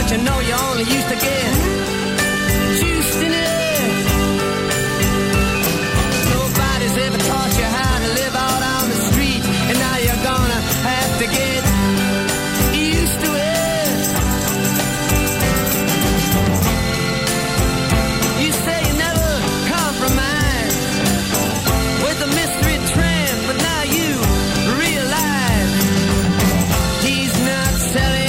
but you know you only used to get juiced in it. Nobody's ever taught you how to live out on the street, and now you're gonna have to get used to it. You say you never compromise with the mystery trend, but now you realize he's not selling.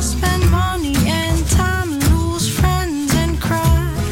Spend money and time, lose friends and cry.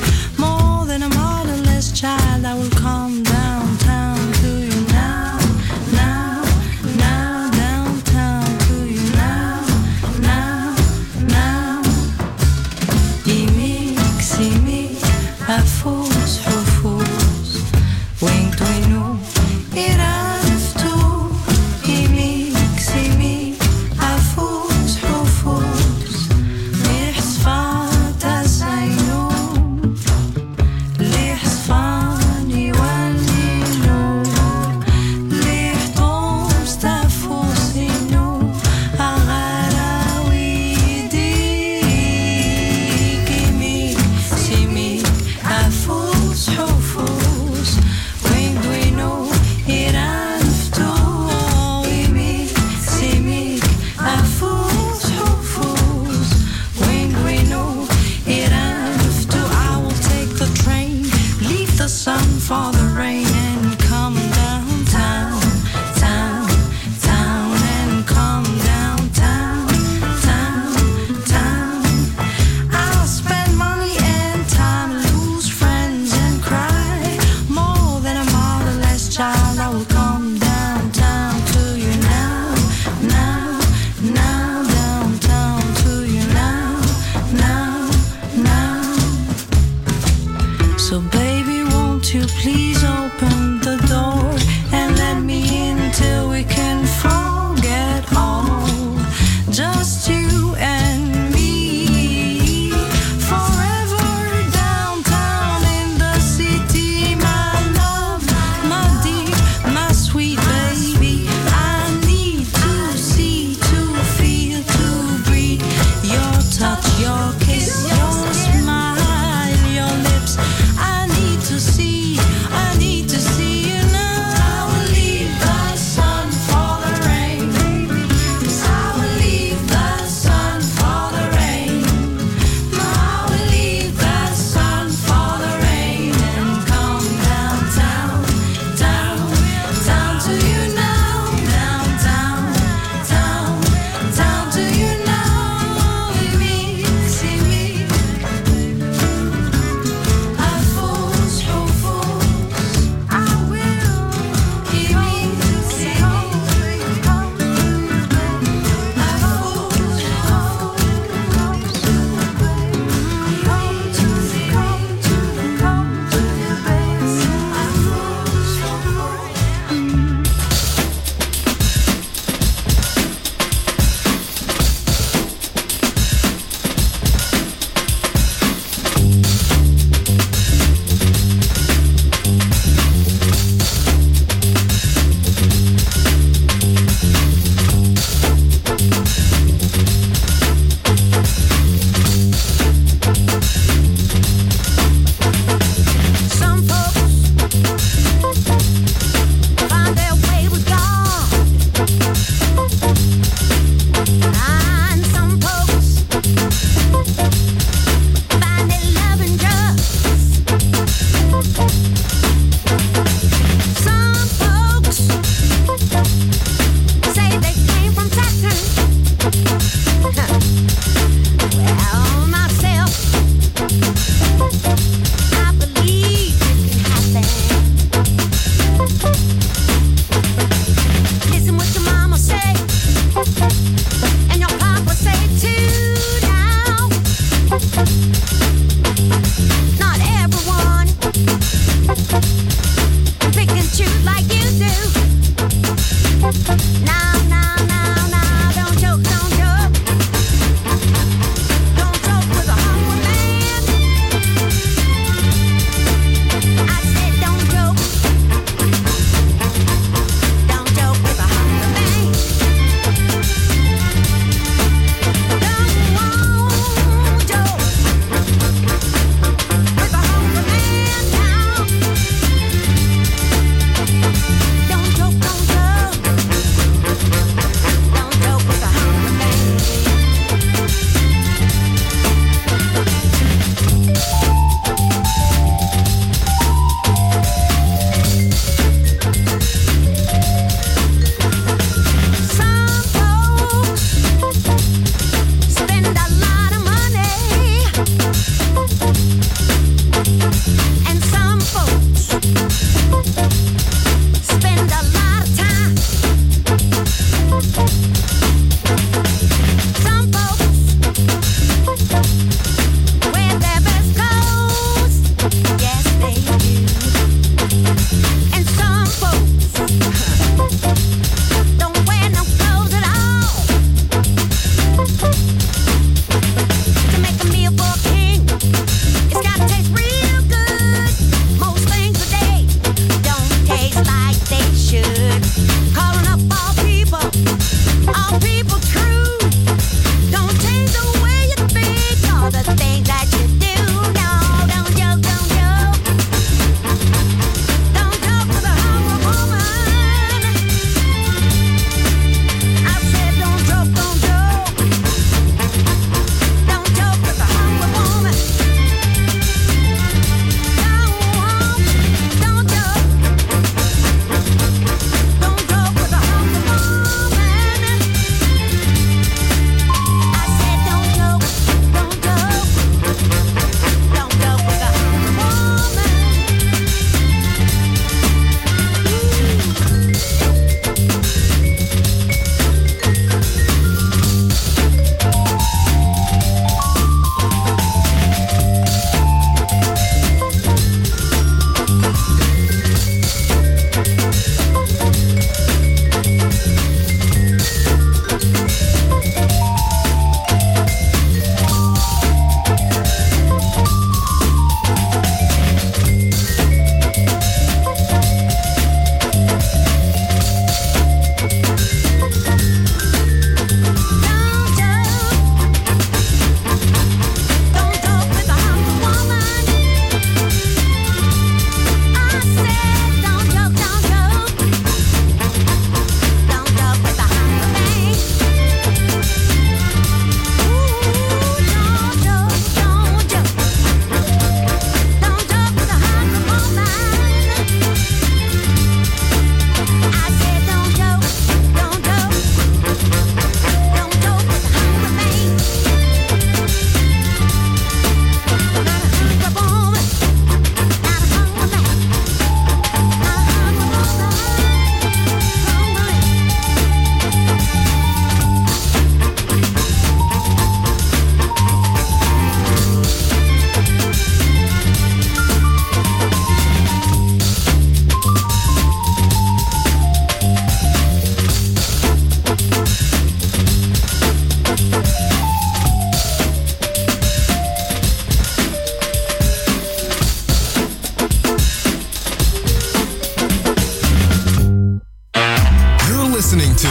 listening to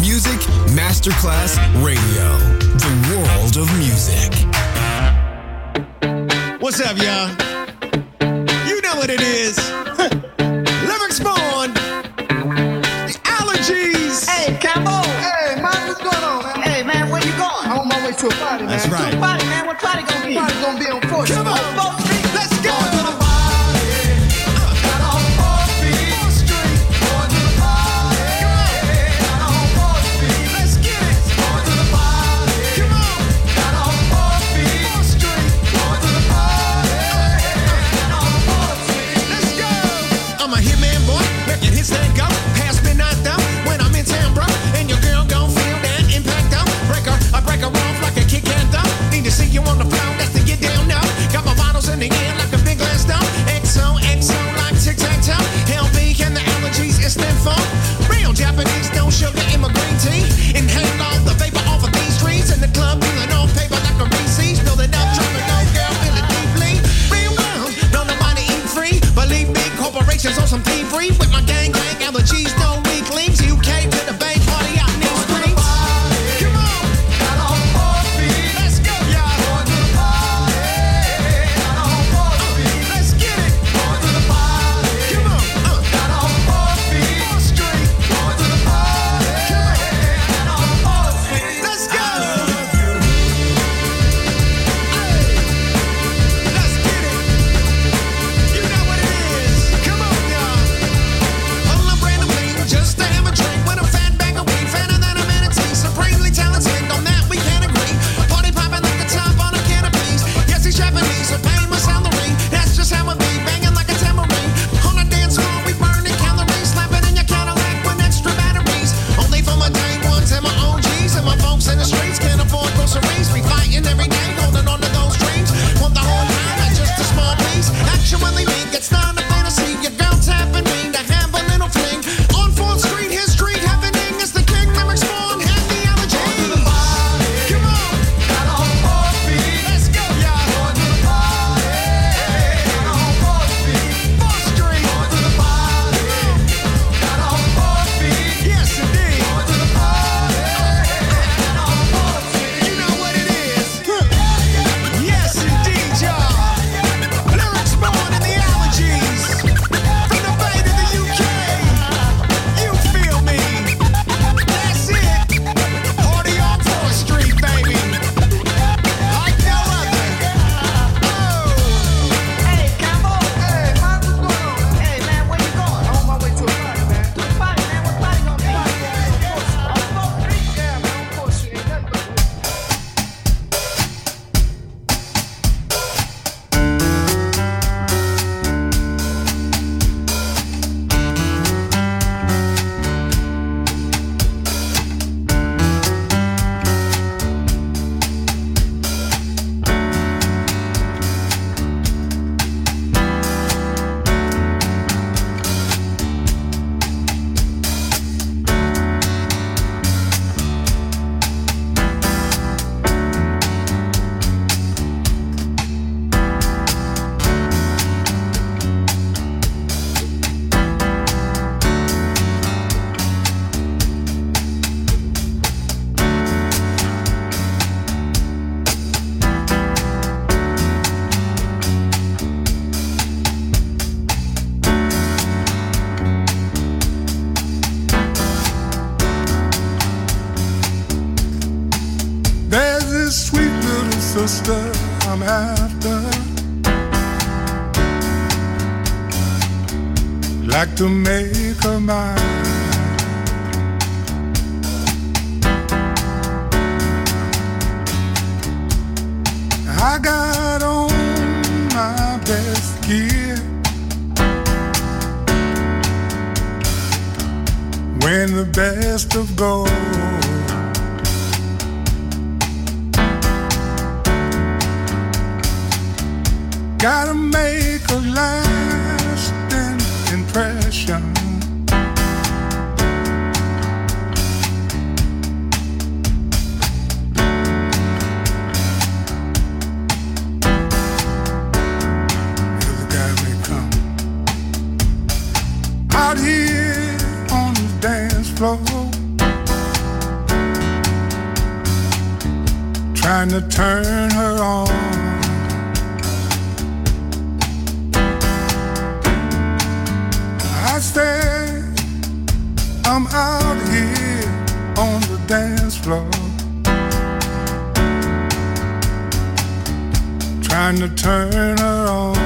Music Masterclass Radio, the world of music. What's up, y'all? You know what it is. Lyrics born. The allergies. Hey, Camo. Hey, man, what's going on, man? Hey, man, where you going? I'm on my way to a party, man. That's right. To a party, man. What party gonna be? Party gonna be on 4th. Come on, folks. On some thievery with my gang gang allergies, no weaklings, UK to the bank party out in these streets. Come on, got a whole party. Let's go, y'all. Going to the party, got a whole party. Let's get it. Going to the party. Come on, got a whole party. On the street, going to the party. Come on, got a whole party. Let's go. Hey, let's get it. You know what it is. Come on. Just to have a drink with a fat bag of weed, fatter than a manatee, supremely talented. On that we can't agree. Party popping like a top on a canopies. Yes, he's Japanese, so pay my salary. That's just how it be, banging like a tambourine. On a dance floor, we burning calories, slapping in your Cadillac with extra batteries. Only for my day ones and my OGs and my folks in the streets can't afford groceries. We fighting every day, holding on to those dreams. Want the whole time, not just a small piece. Actually, me gets none. I'm after, like to make her mine. I got on my best gear when the best of gold. Gotta make a lasting impression. Cause the guy may come out here on the dance floor. trying to turn her on. I said, I'm out here on the dance floor, trying to turn her on.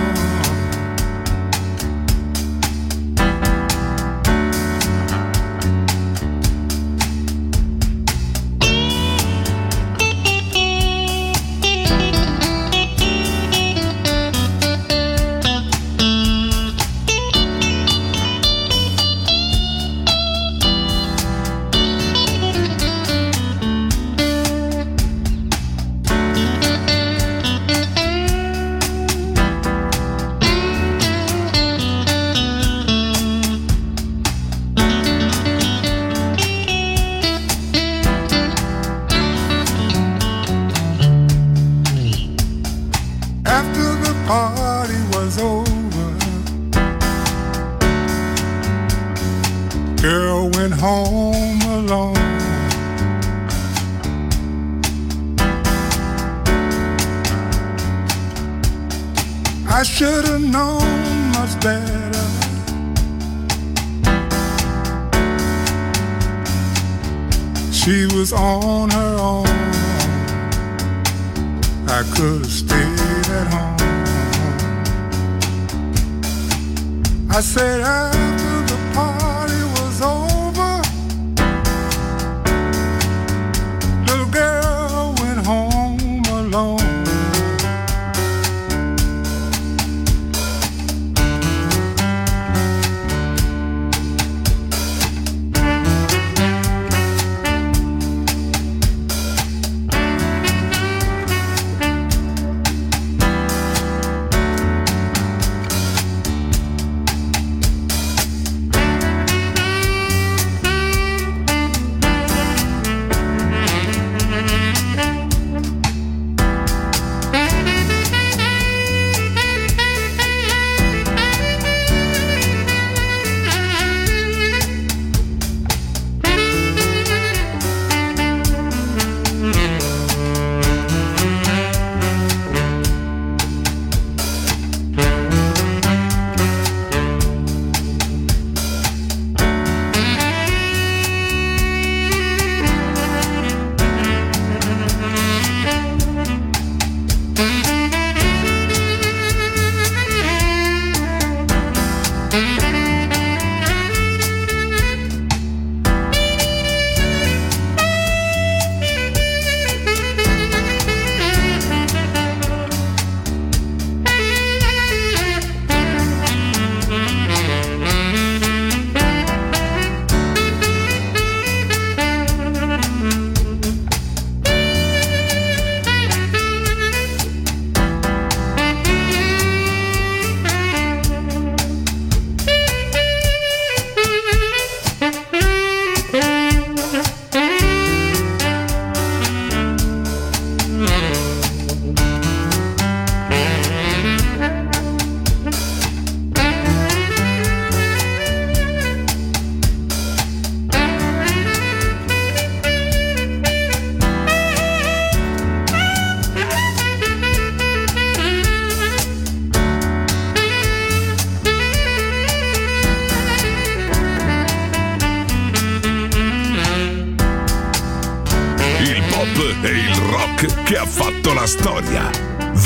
Storia.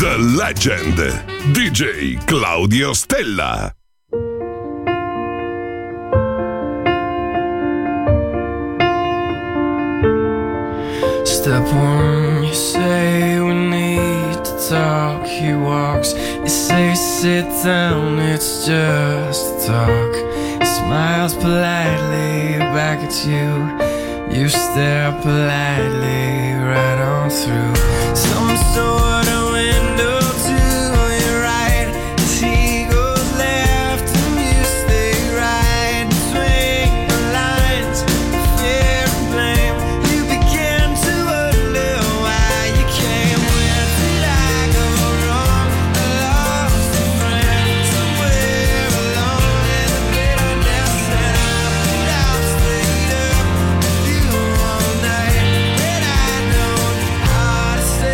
The Legend. DJ Claudio Stella. Step one, you say we need to talk. He walks, you say sit down, it's just talk. He smiles politely back at you. You stare politely right on through. Some sort of window to your right. As he goes left and you stay right. Between the lines, fear and blame. You begin to wonder why you came. Where did I go wrong? I lost a friend somewhere alone in the bitterness. And I've stayed up with you all night. And I know how to say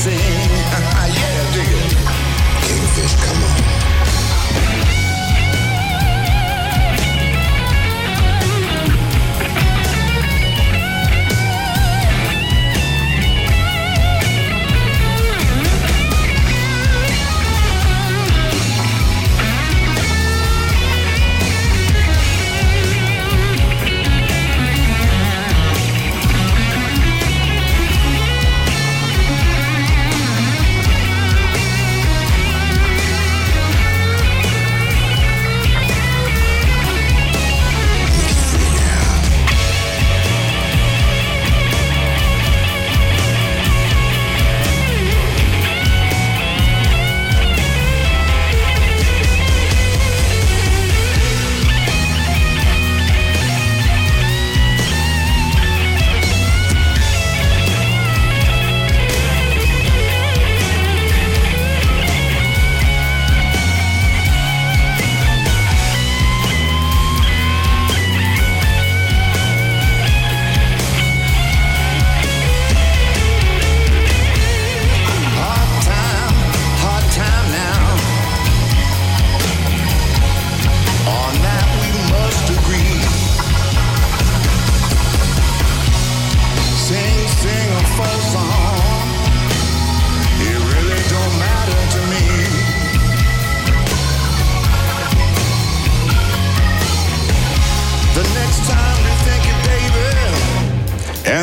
sing. Yeah, dig it. Kingfish, come on.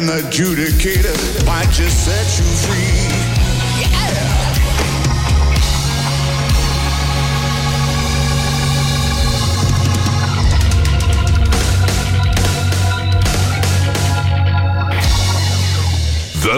Adjudicator might just set you free. Yeah! The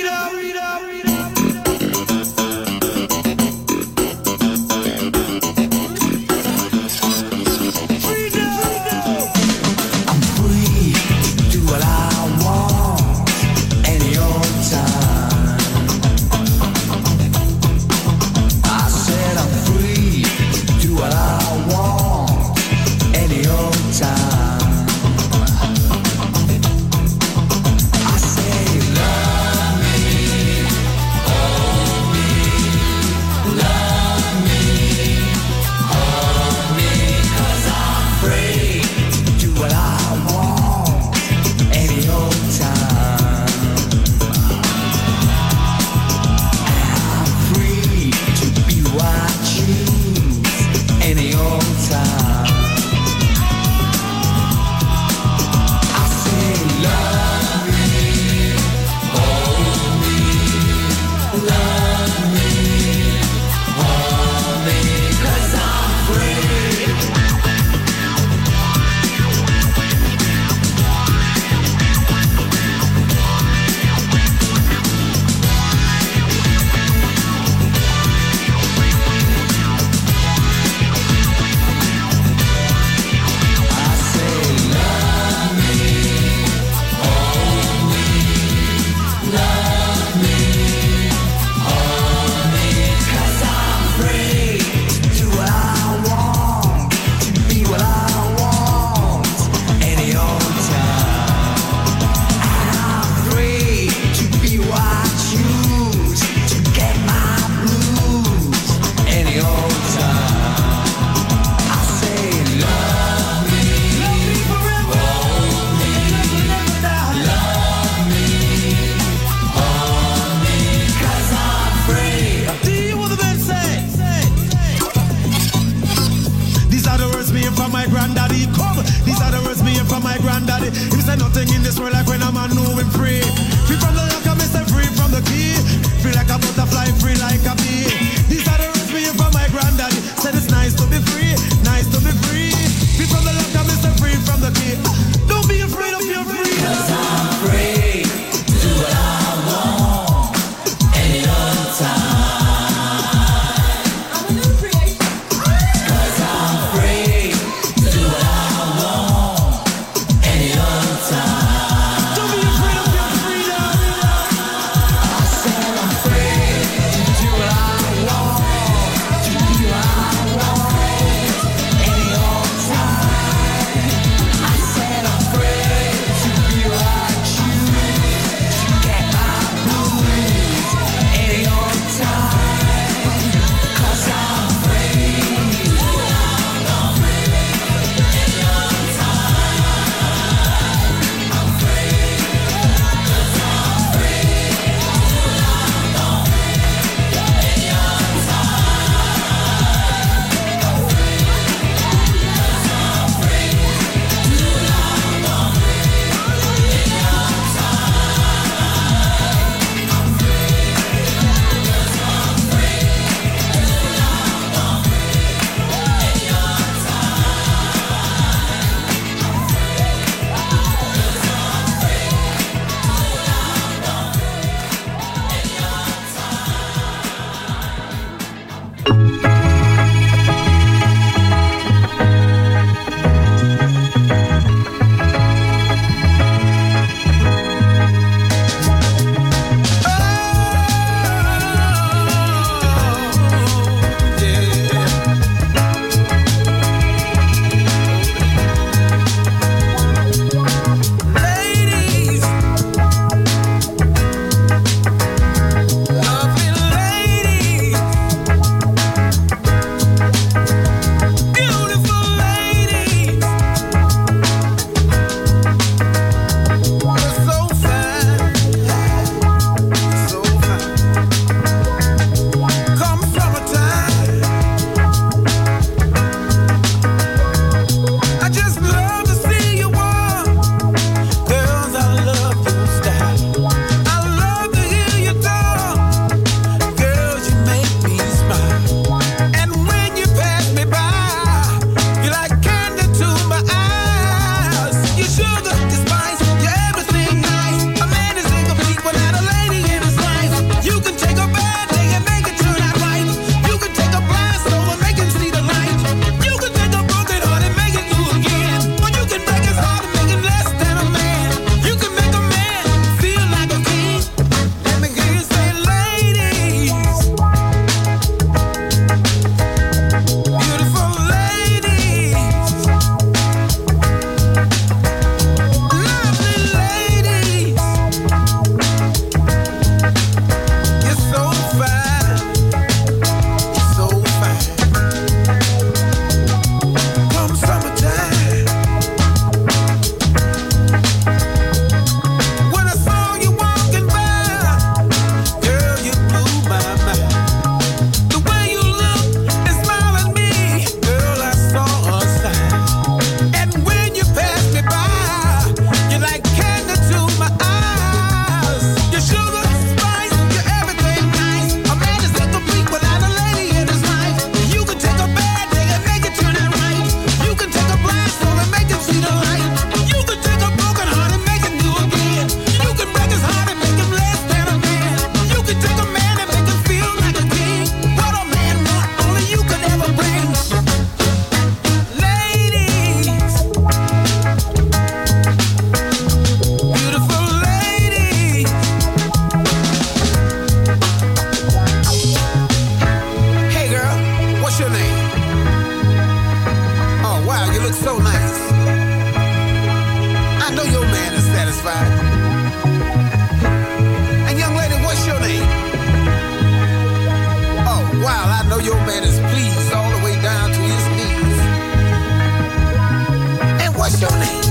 your name?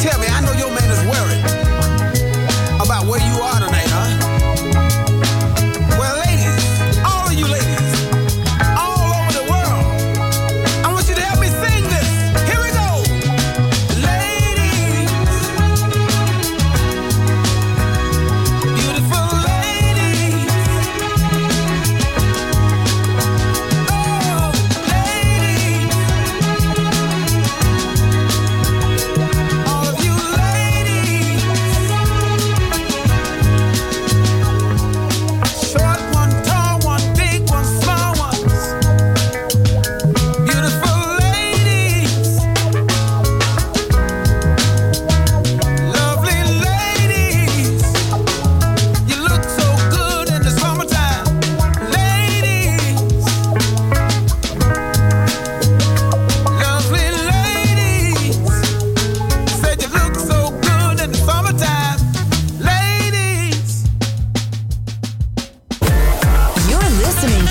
Tell me, I know your man is worried about where you are tonight, huh? Well, ladies, all of you ladies, all over the world, I want you to help me sing this. Here we go. Ladies, beautiful ladies, oh, ladies, all of you ladies. Short one, tall one, big one, small ones, beautiful ladies, lovely ladies, you look so good in the summertime, ladies, lovely ladies, said you look so good in the summertime, ladies. You're listening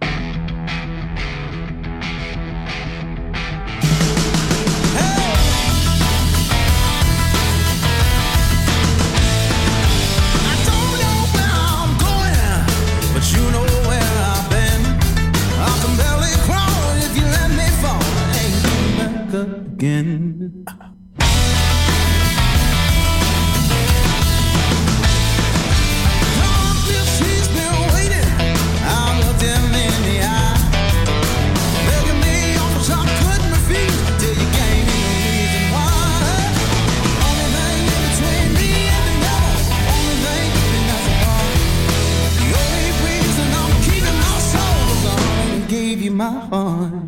I don't know where I'm going, but you know where I've been. I can barely crawl if you let me fall. Ain't back again. Promise she's been waiting. I looked him in the eye, begging me offers I couldn't refuse till you gave me a reason why. Only thing in between me and the devil, only thing keeping us apart. The only reason I'm keeping my soul is I only gave you my heart.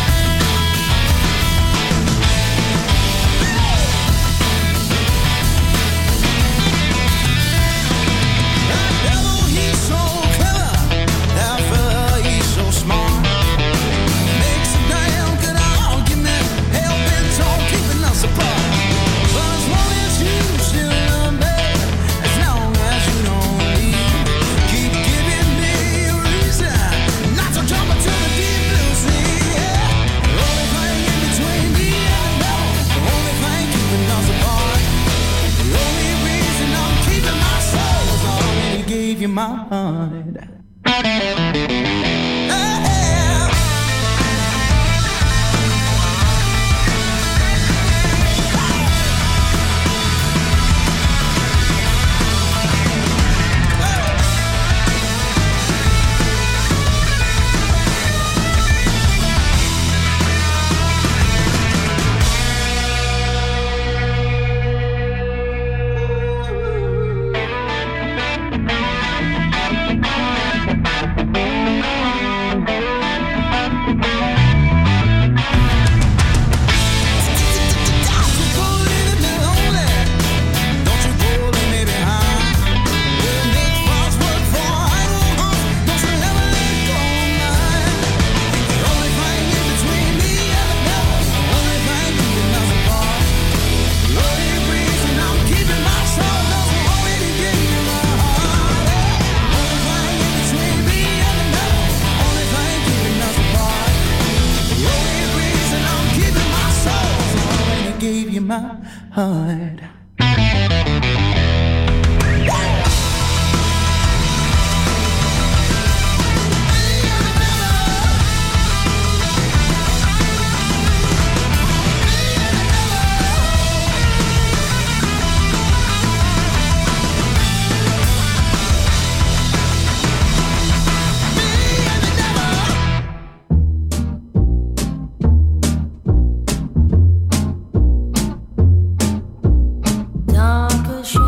Hey. That devil, he's so clever. That fella, he's so smart. Makes a damn good argument, hell bent on keeping us apart. But as long as you still love me, as long as you don't leave, keep giving me a reason not to jump into the deep blue sea. The only thing in between me and the devil, the only thing keeping us apart. The only reason I'm keeping my soul is I already gave you my heart. Hey. Gave you my heart. Don't push me.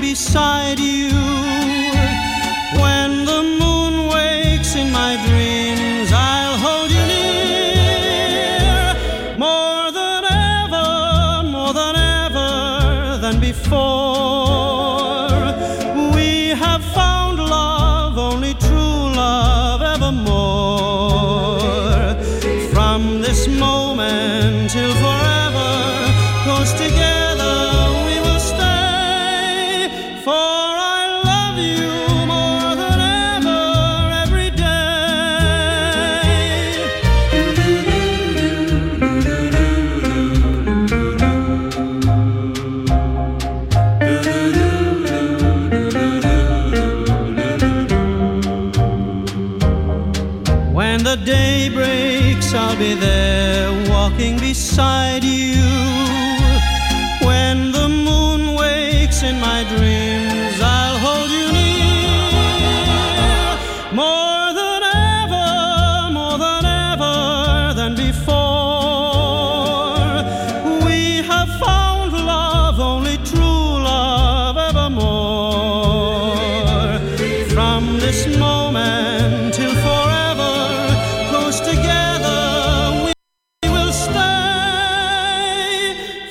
Beside you, when the moon wakes in my dreams, I'll hold you near. More than ever than before. We have found love, only true love evermore. From this moment till forever goes together. I'll be there walking beside you. When the moon wakes in my dreams, I'll hold you near. More than ever than before. We have found love, only true love evermore. From this moment till forever goes together.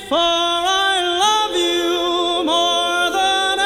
For I love you more than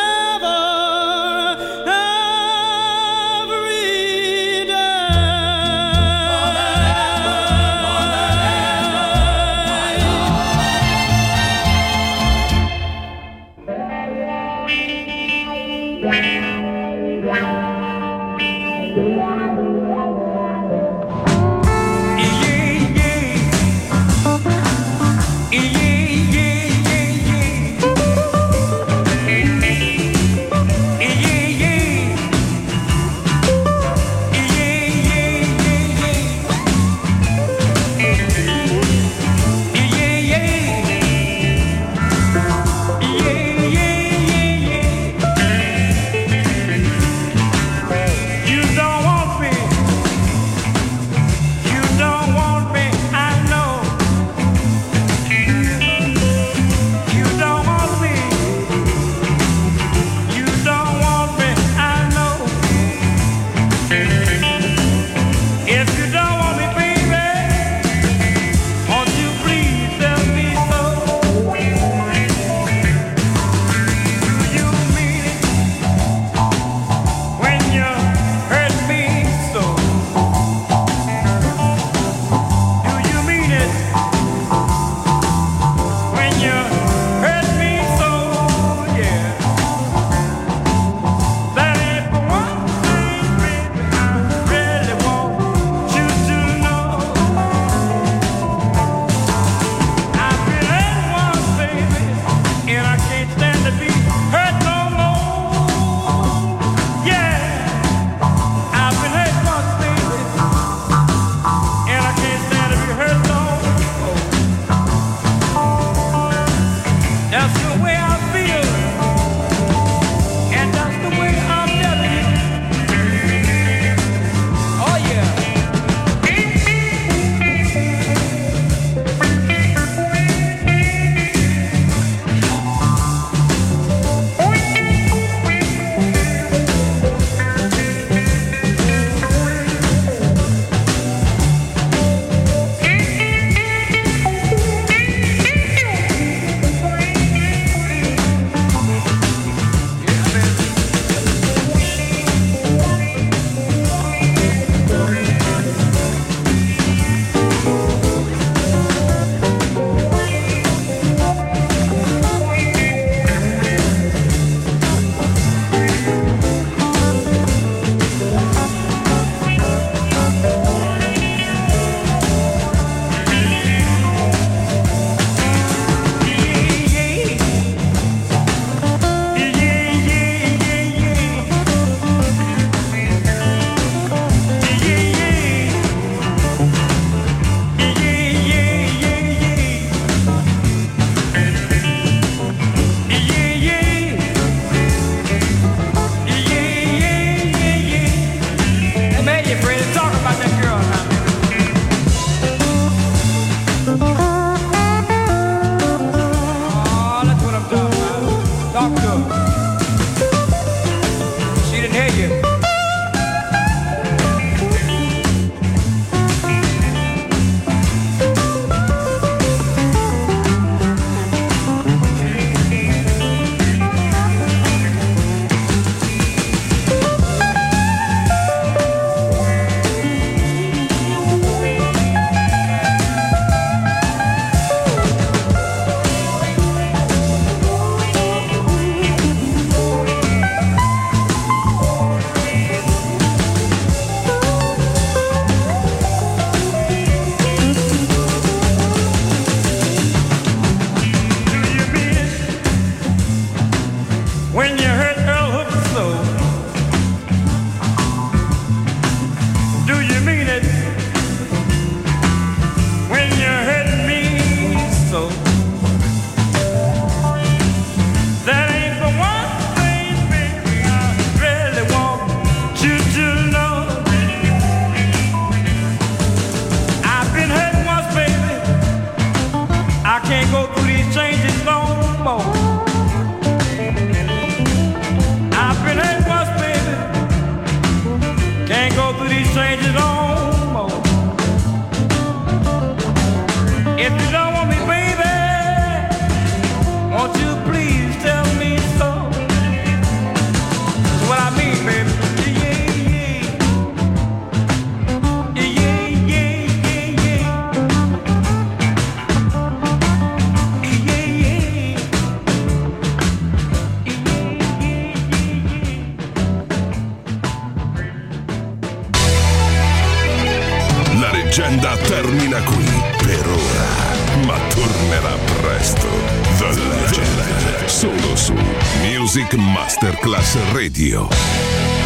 leggenda termina qui per ora, ma tornerà presto. The Legend, solo su Music Masterclass Radio.